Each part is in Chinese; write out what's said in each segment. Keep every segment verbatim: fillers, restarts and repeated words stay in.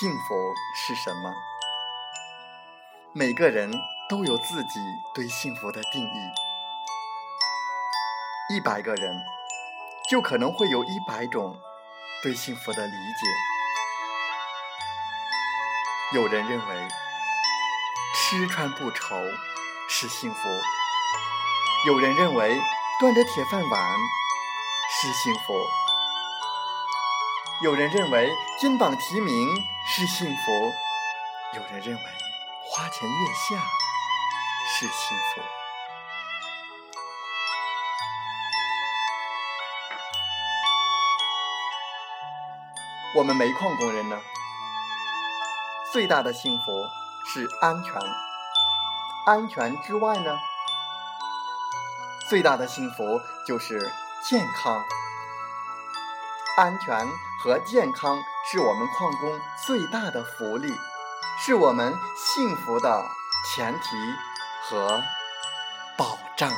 信佛是什么？每个人都有自己对幸福的定义，一百个人就可能会有一百种对幸福的理解。有人认为吃穿不愁是幸福，有人认为端着铁饭碗是幸福，有人认为金榜题名是幸福，有人认为花前月下是幸福。我们煤矿工人呢，最大的幸福是安全，安全之外呢，最大的幸福就是健康。安全和健康是我们矿工最大的福利，是我们幸福的前提和保障。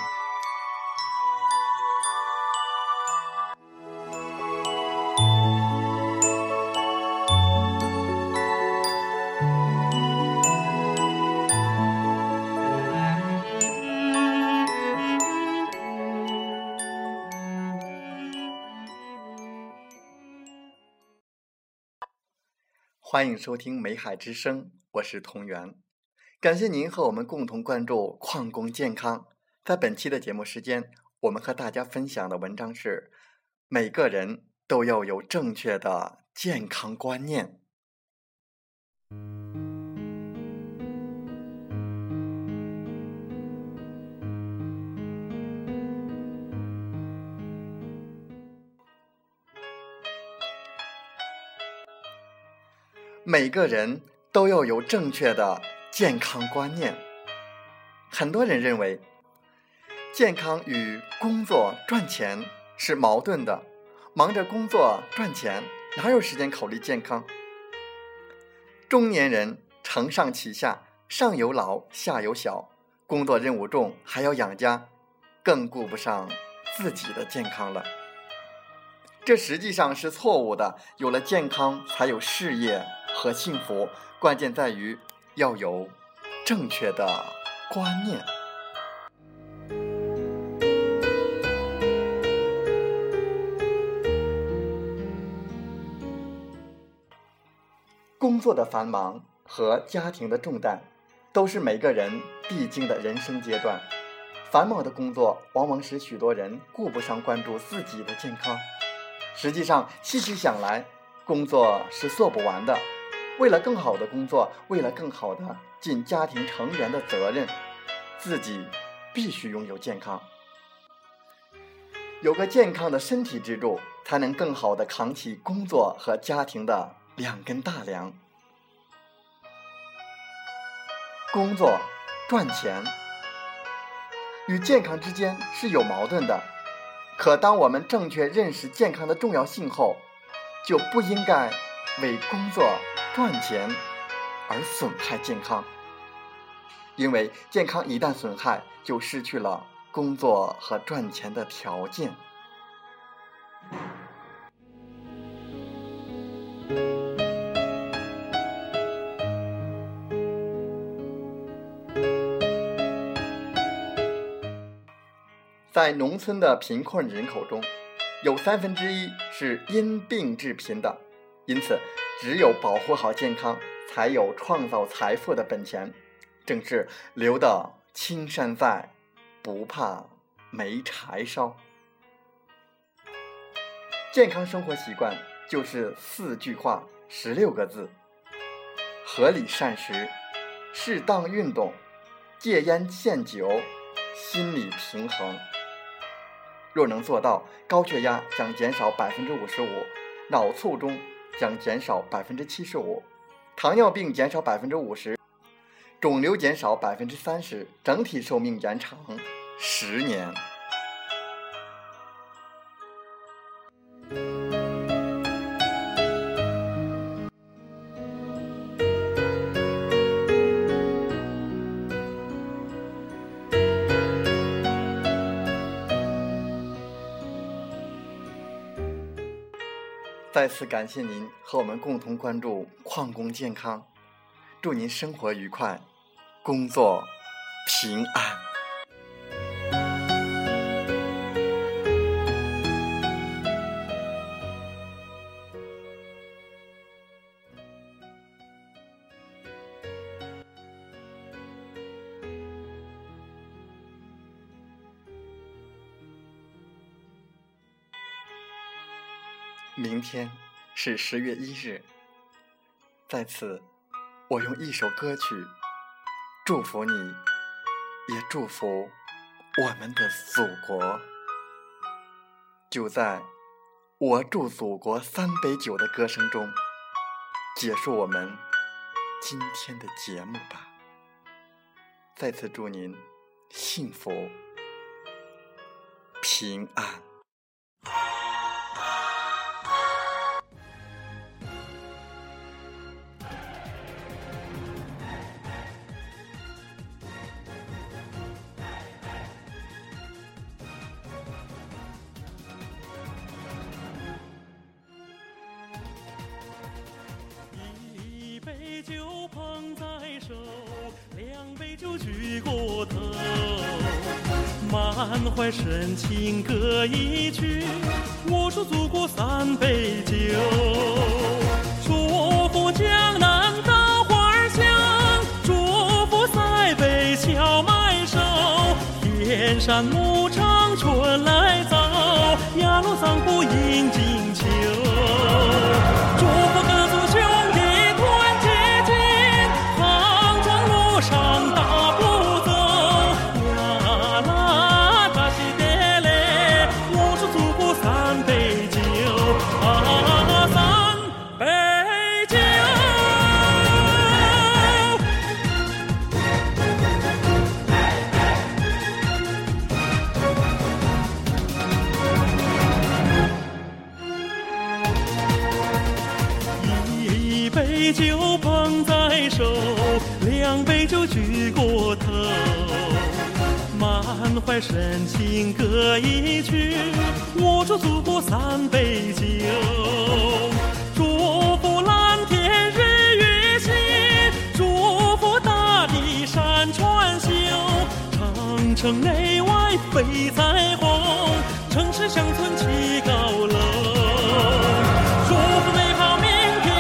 欢迎收听美海之声，我是同源，感谢您和我们共同关注矿工健康。在本期的节目时间，我们和大家分享的文章是每个人都要有正确的健康观念。每个人都要有正确的健康观念。很多人认为，健康与工作赚钱是矛盾的，忙着工作赚钱，哪有时间考虑健康？中年人承上启下，上有老下有小，工作任务重，还要养家，更顾不上自己的健康了。这实际上是错误的，有了健康才有事业和幸福，关键在于要有正确的观念。工作的繁忙和家庭的重担都是每个人必经的人生阶段，繁忙的工作往往使许多人顾不上关注自己的健康。实际上细细想来，工作是做不完的，为了更好的工作，为了更好的尽家庭成员的责任，自己必须拥有健康。有个健康的身体支柱，才能更好的扛起工作和家庭的两根大梁。工作赚钱与健康之间是有矛盾的，可当我们正确认识健康的重要性后，就不应该为工作赚钱而损害健康，因为健康一旦损害，就失去了工作和赚钱的条件。在农村的贫困人口中，有三分之一是因病致贫的，因此只有保护好健康，才有创造财富的本钱。正是留得青山在，不怕没柴烧。健康生活习惯就是四句话十六个字：合理膳食，适当运动，戒烟限酒，心理平衡。若能做到，高血压将减少 百分之五十五， 脑卒中将减少 百分之七十五， 糖尿病减少 百分之五十， 肿瘤减少 百分之三十， 整体寿命延长十年。再次感谢您和我们共同关注矿工健康，祝您生活愉快，工作平安。明天是十月一日，在此，我用一首歌曲祝福你，也祝福我们的祖国。就在我祝祖国三杯酒的歌声中，结束我们今天的节目吧。再次祝您幸福、平安。满怀深情歌一曲，我祝祖国三杯酒，祝福江南稻花香，祝福塞北小麦熟，天山牧场春来早，雅鲁藏布饮金秋，祝福各族兄弟团结紧，康庄路上大步酒捧在手，两杯酒举过头，满怀深情歌一曲，我祝祖国三杯酒，祝福蓝天日月新，祝福大地山川秀，长城内外飞彩虹，城市乡村起高楼，祝福美好明天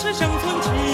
更乡村情。